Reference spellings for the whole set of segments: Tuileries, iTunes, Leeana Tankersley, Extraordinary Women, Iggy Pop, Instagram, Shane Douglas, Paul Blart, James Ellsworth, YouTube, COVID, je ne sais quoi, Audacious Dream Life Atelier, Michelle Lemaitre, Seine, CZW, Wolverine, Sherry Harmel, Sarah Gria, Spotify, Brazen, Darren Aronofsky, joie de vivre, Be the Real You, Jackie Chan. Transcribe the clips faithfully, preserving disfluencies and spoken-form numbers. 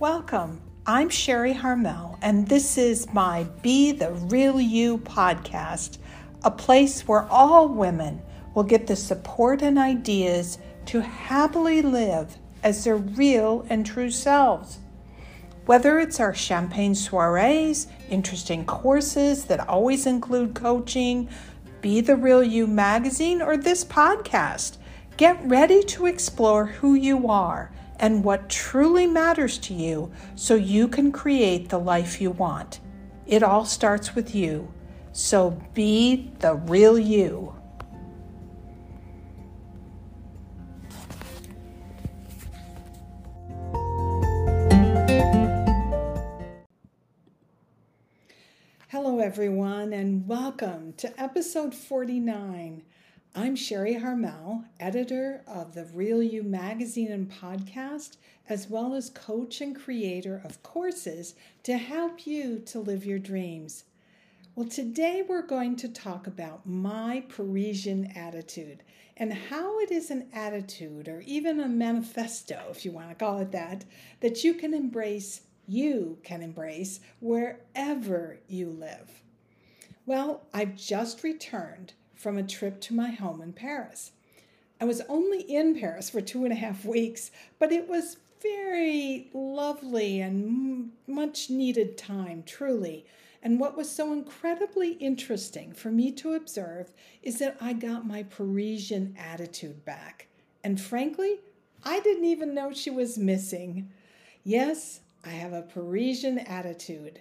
Welcome. I'm Sherry Harmel, and this is my Be the Real You podcast, a place where all women will get the support and ideas to happily live as their real and true selves. Whether it's our champagne soirees, interesting courses that always include coaching, Be the Real You magazine, or this podcast, get ready to explore who you are and what truly matters to you so you can create the life you want. It all starts with you. So be the real you. Hello, everyone, and welcome to episode forty-nine. I'm Sherry Harmel, editor of The Real You magazine and podcast, as well as coach and creator of courses to help you to live your dreams. Well, today we're going to talk about my Parisian attitude and how it is an attitude, or even a manifesto, if you want to call it that, that you can embrace, you can embrace wherever you live. Well, I've just returned from a trip to my home in Paris. I was only in Paris for two and a half weeks, but it was very lovely and much needed time, truly. And what was so incredibly interesting for me to observe is that I got my Parisian attitude back. And frankly, I didn't even know she was missing. Yes, I have a Parisian attitude.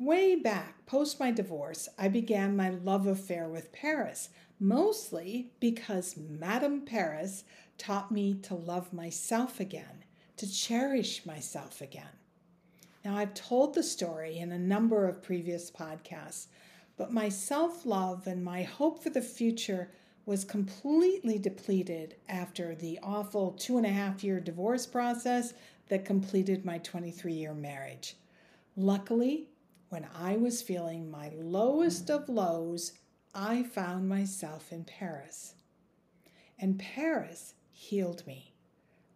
Way back, post my divorce, I began my love affair with Paris, mostly because Madame Paris taught me to love myself again, to cherish myself again. Now, I've told the story in a number of previous podcasts, but my self-love and my hope for the future was completely depleted after the awful two and a half year divorce process that completed my twenty-three year marriage. Luckily, when I was feeling my lowest of lows, I found myself in Paris. And Paris healed me.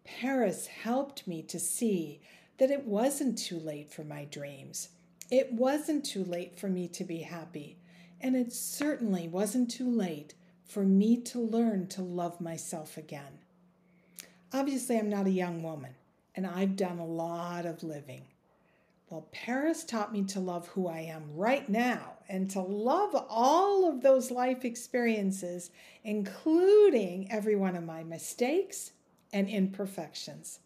Paris helped me to see that it wasn't too late for my dreams. It wasn't too late for me to be happy. And it certainly wasn't too late for me to learn to love myself again. Obviously, I'm not a young woman, and I've done a lot of living. Well, Paris taught me to love who I am right now and to love all of those life experiences, including every one of my mistakes and imperfections.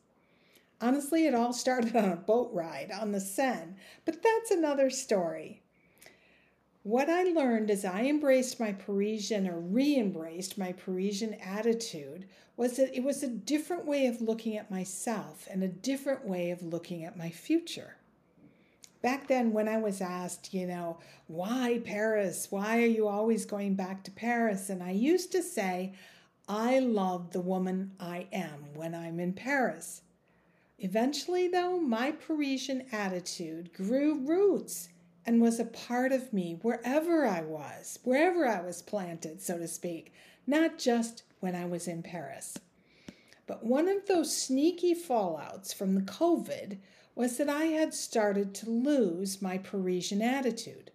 Honestly, it all started on a boat ride on the Seine, but that's another story. What I learned as I embraced my Parisian or re-embraced my Parisian attitude was that it was a different way of looking at myself and a different way of looking at my future. Back then, when I was asked, you know, why Paris? Why are you always going back to Paris? And I used to say, I love the woman I am when I'm in Paris. Eventually, though, my Parisian attitude grew roots and was a part of me wherever I was, wherever I was planted, so to speak, not just when I was in Paris. But one of those sneaky fallouts from the COVID was that I had started to lose my Parisian attitude.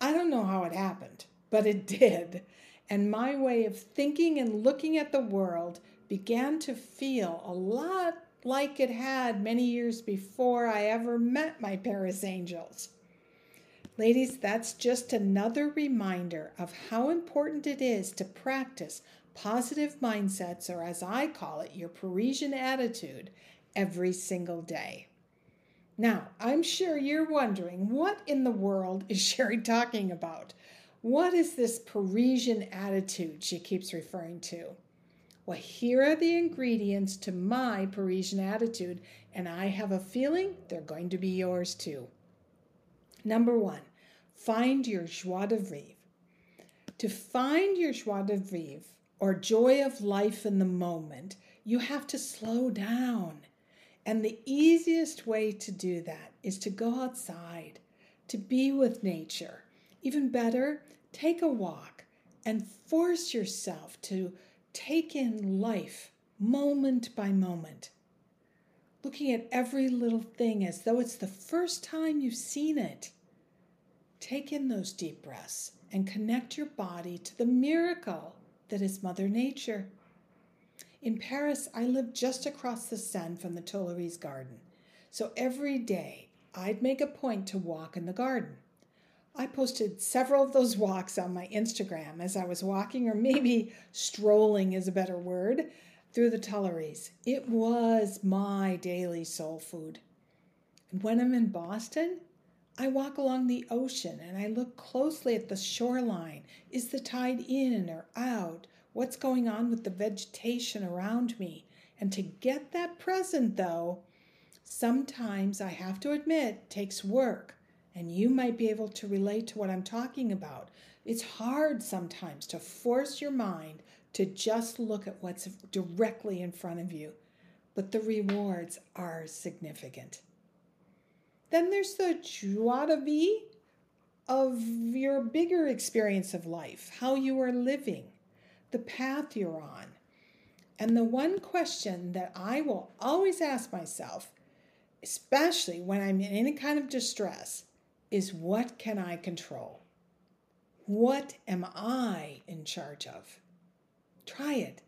I don't know how it happened, but it did. And my way of thinking and looking at the world began to feel a lot like it had many years before I ever met my Paris angels. Ladies, that's just another reminder of how important it is to practice positive mindsets, or as I call it, your Parisian attitude, every single day. Now, I'm sure you're wondering, what in the world is Sherry talking about? What is this Parisian attitude she keeps referring to? Well, here are the ingredients to my Parisian attitude, and I have a feeling they're going to be yours too. Number one, find your joie de vivre. To find your joie de vivre, or joy of life in the moment, you have to slow down. And the easiest way to do that is to go outside, to be with nature. Even better, take a walk and force yourself to take in life moment by moment. looking at every little thing as though it's the first time you've seen it. Take in those deep breaths and connect your body to the miracle that is Mother Nature. In Paris, I lived just across the Seine from the Tuileries Garden, so every day I'd make a point to walk in the garden. I posted several of those walks on my Instagram as I was walking, or maybe strolling is a better word, through the Tuileries. It was my daily soul food. And when I'm in Boston, I walk along the ocean and I look closely at the shoreline. Is the tide in or out? What's going on with the vegetation around me? And to get that present, though, sometimes I have to admit, takes work. And you might be able to relate to what I'm talking about. It's hard sometimes to force your mind to just look at what's directly in front of you. But the rewards are significant. Then there's the joie de vivre of your bigger experience of life, how you are living, the path you're on. And the one question that I will always ask myself, especially when I'm in any kind of distress, is what can I control? What am I in charge of? Try it.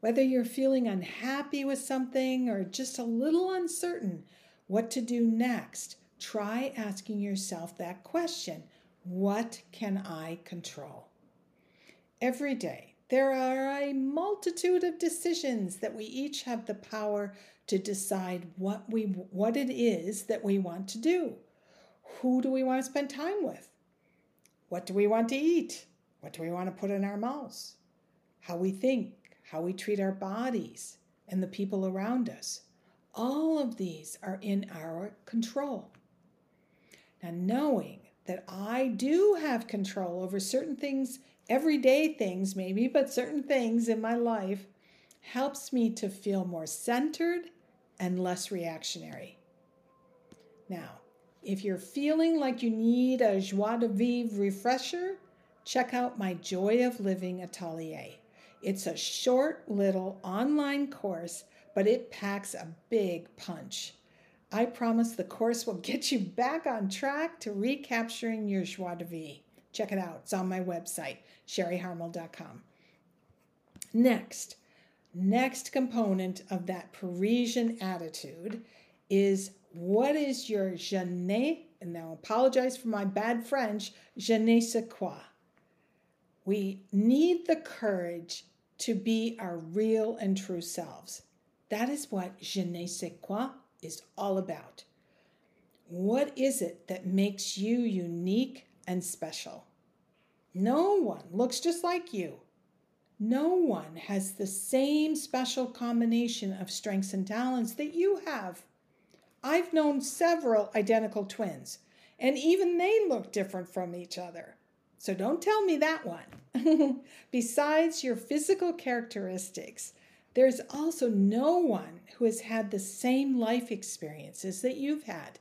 Whether you're feeling unhappy with something or just a little uncertain what to do next, try asking yourself that question, what can I control? Every day, there are a multitude of decisions that we each have the power to decide what we, what it is that we want to do. Who do we want to spend time with? What do we want to eat? What do we want to put in our mouths? How we think, how we treat our bodies and the people around us. All of these are in our control. Now, knowing that I do have control over certain things, everyday things maybe, but certain things in my life, helps me to feel more centered and less reactionary. Now, if you're feeling like you need a joie de vivre refresher, check out my Joy of Living Atelier. It's a short little online course, but it packs a big punch. I promise the course will get you back on track to recapturing your joie de vivre. Check it out. It's on my website, sherry harmel dot com. Next, next component of that Parisian attitude is what is your je ne, and now apologize for my bad French, je ne sais quoi. We need the courage to be our real and true selves. That is what je ne sais quoi is all about. What is it that makes you unique and special? No one looks just like you. No one has the same special combination of strengths and talents that you have. I've known several identical twins, and even they look different from each other. So don't tell me that one. Besides your physical characteristics, there's also no one who has had the same life experiences that you've had.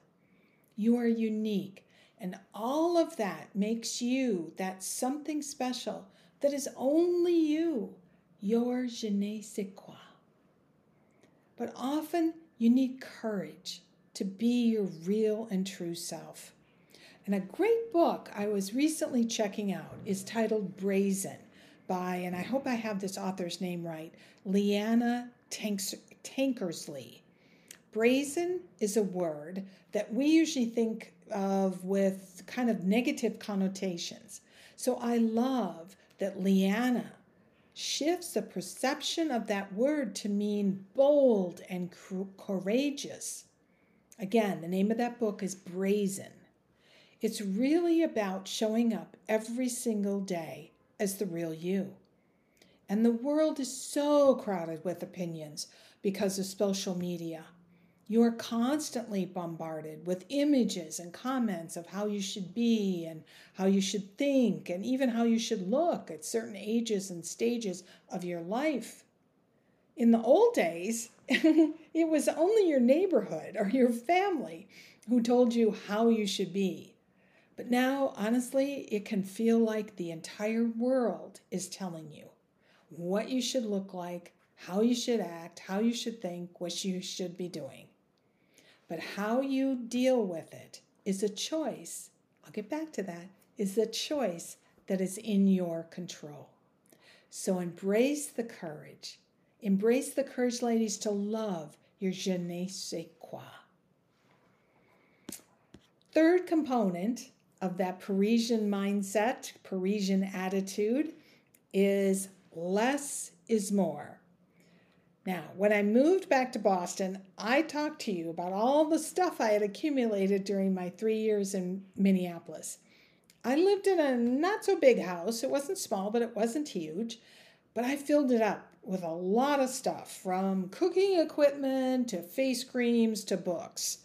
You are unique, and all of that makes you that something special that is only you, your je ne sais quoi. But often you need courage to be your real and true self. And a great book I was recently checking out is titled Brazen, by, and I hope I have this author's name right, Leeana Tankersley. Brazen is a word that we usually think of with kind of negative connotations. So I love that Leeana shifts the perception of that word to mean bold and courageous. Again, the name of that book is Brazen. It's really about showing up every single day as the real you. And the world is so crowded with opinions because of social media. You are constantly bombarded with images and comments of how you should be and how you should think and even how you should look at certain ages and stages of your life. In the old days, it was only your neighborhood or your family who told you how you should be. But now, honestly, it can feel like the entire world is telling you what you should look like, how you should act, how you should think, what you should be doing. But how you deal with it is a choice. I'll get back to that. Is a choice that is in your control. So embrace the courage. Embrace the courage, ladies, to love your je ne sais quoi. Third component of that Parisian mindset, Parisian attitude, is less is more. Now, when I moved back to Boston, I talked to you about all the stuff I had accumulated during my three years in Minneapolis. I lived in a not-so-big house. It wasn't small, but it wasn't huge. But I filled it up with a lot of stuff, from cooking equipment to face creams to books.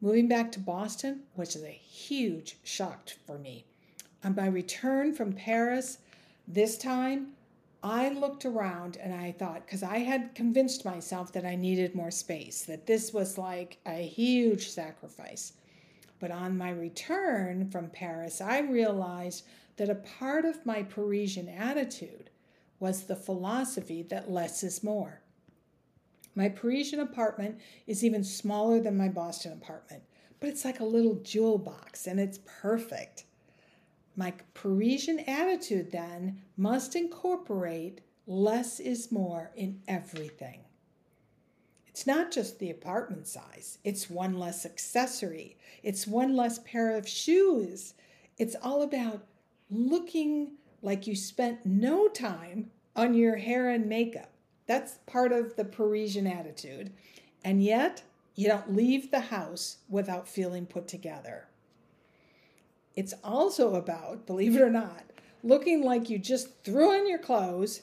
Moving back to Boston was a huge shock for me. On my return from Paris this time, I looked around and I thought, because I had convinced myself that I needed more space, that this was like a huge sacrifice. But on my return from Paris, I realized that a part of my Parisian attitude was the philosophy that less is more. My Parisian apartment is even smaller than my Boston apartment, but it's like a little jewel box and it's perfect. My Parisian attitude then must incorporate less is more in everything. It's not just the apartment size. It's one less accessory. It's one less pair of shoes. It's all about looking like you spent no time on your hair and makeup. That's part of the Parisian attitude. And yet, you don't leave the house without feeling put together. It's also about, believe it or not, looking like you just threw on your clothes,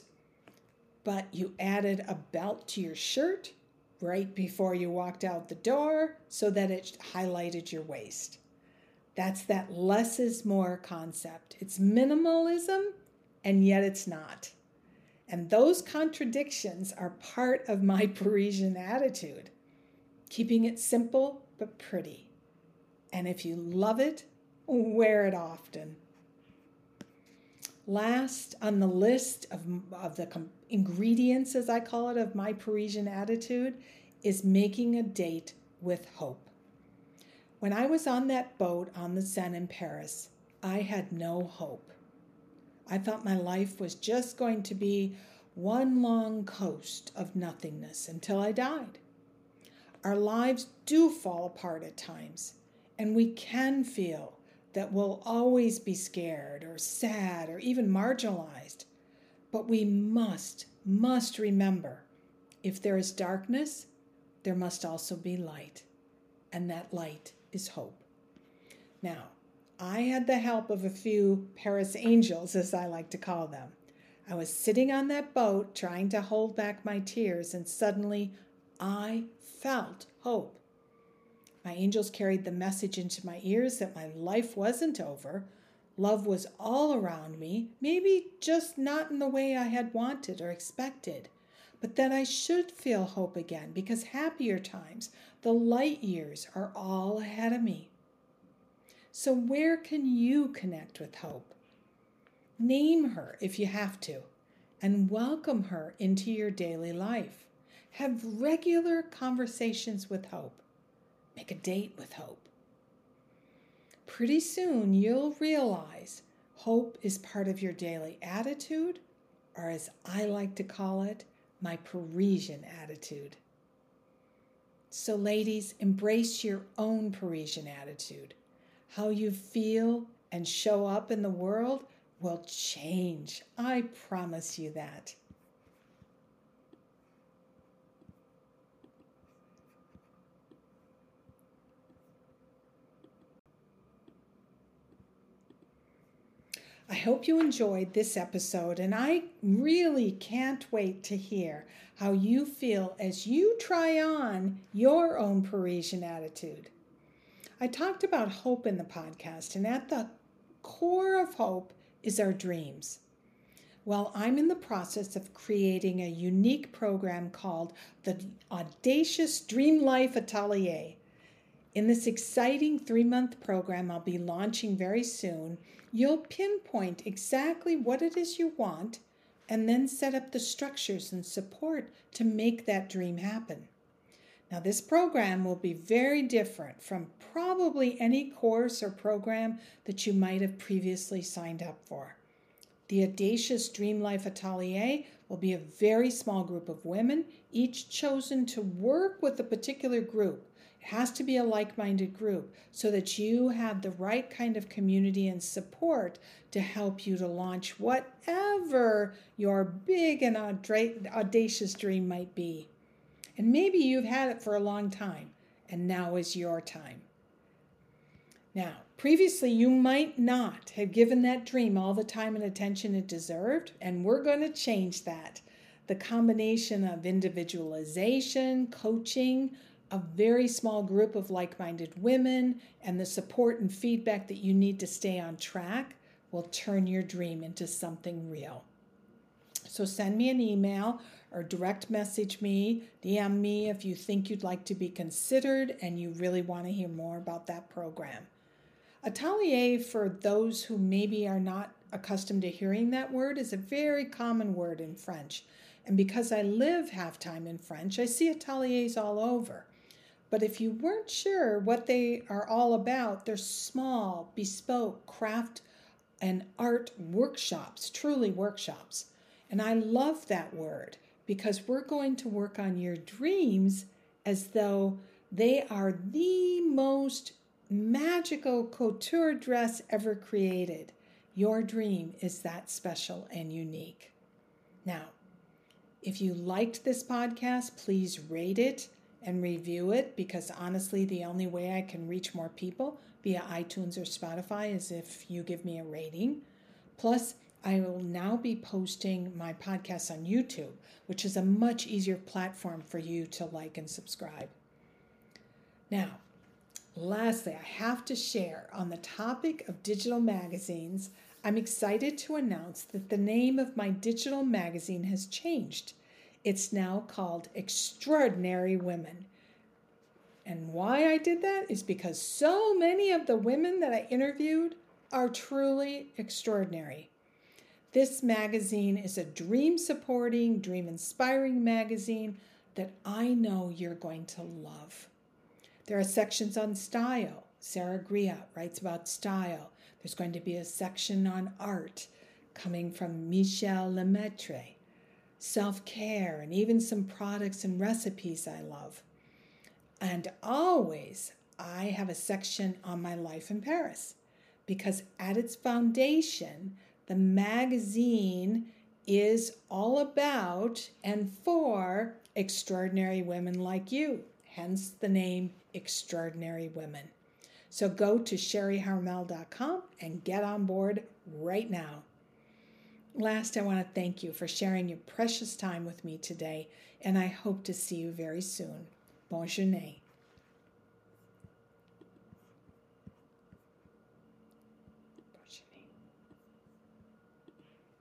but you added a belt to your shirt right before you walked out the door so that it highlighted your waist. That's that less is more concept. It's minimalism, and yet it's not. And those contradictions are part of my Parisian attitude. Keeping it simple but pretty. And if you love it, wear it often. Last on the list of, of the com- ingredients, as I call it, of my Parisian attitude is making a date with hope. When I was on that boat on the Seine in Paris, I had no hope. I thought my life was just going to be one long coast of nothingness until I died. Our lives do fall apart at times, and we can feel that we'll always be scared or sad or even marginalized. But we must, must remember, if there is darkness, there must also be light. And that light is hope. Now, I had the help of a few Paris angels, as I like to call them. I was sitting on that boat trying to hold back my tears, and suddenly I felt hope. My angels carried the message into my ears that my life wasn't over. Love was all around me, maybe just not in the way I had wanted or expected, but that I should feel hope again because happier times, the light years, are all ahead of me. So where can you connect with hope? Name her if you have to, and welcome her into your daily life. Have regular conversations with hope. Make a date with hope. Pretty soon you'll realize hope is part of your daily attitude, or as I like to call it, my Parisian attitude. So ladies, embrace your own Parisian attitude. How you feel and show up in the world will change. I promise you that. I hope you enjoyed this episode, and I really can't wait to hear how you feel as you try on your own Parisian attitude. I talked about hope in the podcast, and at the core of hope is our dreams. Well, I'm in the process of creating a unique program called the Audacious Dream Life Atelier. In this exciting three-month program I'll be launching very soon, you'll pinpoint exactly what it is you want and then set up the structures and support to make that dream happen. Now, this program will be very different from probably any course or program that you might have previously signed up for. The Audacious Dream Life Atelier will be a very small group of women, each chosen to work with a particular group. It has to be a like-minded group so that you have the right kind of community and support to help you to launch whatever your big and audacious dream might be. And maybe you've had it for a long time, and now is your time. Now, previously, you might not have given that dream all the time and attention it deserved, and we're going to change that. The combination of individualization, coaching, a very small group of like-minded women, and the support and feedback that you need to stay on track will turn your dream into something real. So send me an email or direct message me, D M me if you think you'd like to be considered and you really want to hear more about that program. Atelier, for those who maybe are not accustomed to hearing that word, is a very common word in French. And because I live half-time in French, I see ateliers all over. But if you weren't sure what they are all about, they're small, bespoke craft and art workshops, truly workshops. And I love that word because we're going to work on your dreams as though they are the most magical couture dress ever created. Your dream is that special and unique. Now, if you liked this podcast, please rate it and review it, because honestly, the only way I can reach more people via iTunes or Spotify is if you give me a rating. Plus, I will now be posting my podcast on YouTube, which is a much easier platform for you to like and subscribe. Now, lastly, I have to share on the topic of digital magazines, I'm excited to announce that the name of my digital magazine has changed. It's now called Extraordinary Women. And why I did that is because so many of the women that I interviewed are truly extraordinary. This magazine is a dream-supporting, dream-inspiring magazine that I know you're going to love. There are sections on style. Sarah Gria writes about style. There's going to be a section on art coming from Michelle Lemaitre, self-care, and even some products and recipes I love. And always, I have a section on my life in Paris, because at its foundation, the magazine is all about and for extraordinary women like you, hence the name Extraordinary Women. So go to sherry harmel dot com and get on board right now. Last, I want to thank you for sharing your precious time with me today, and I hope to see you very soon. Bonne journée.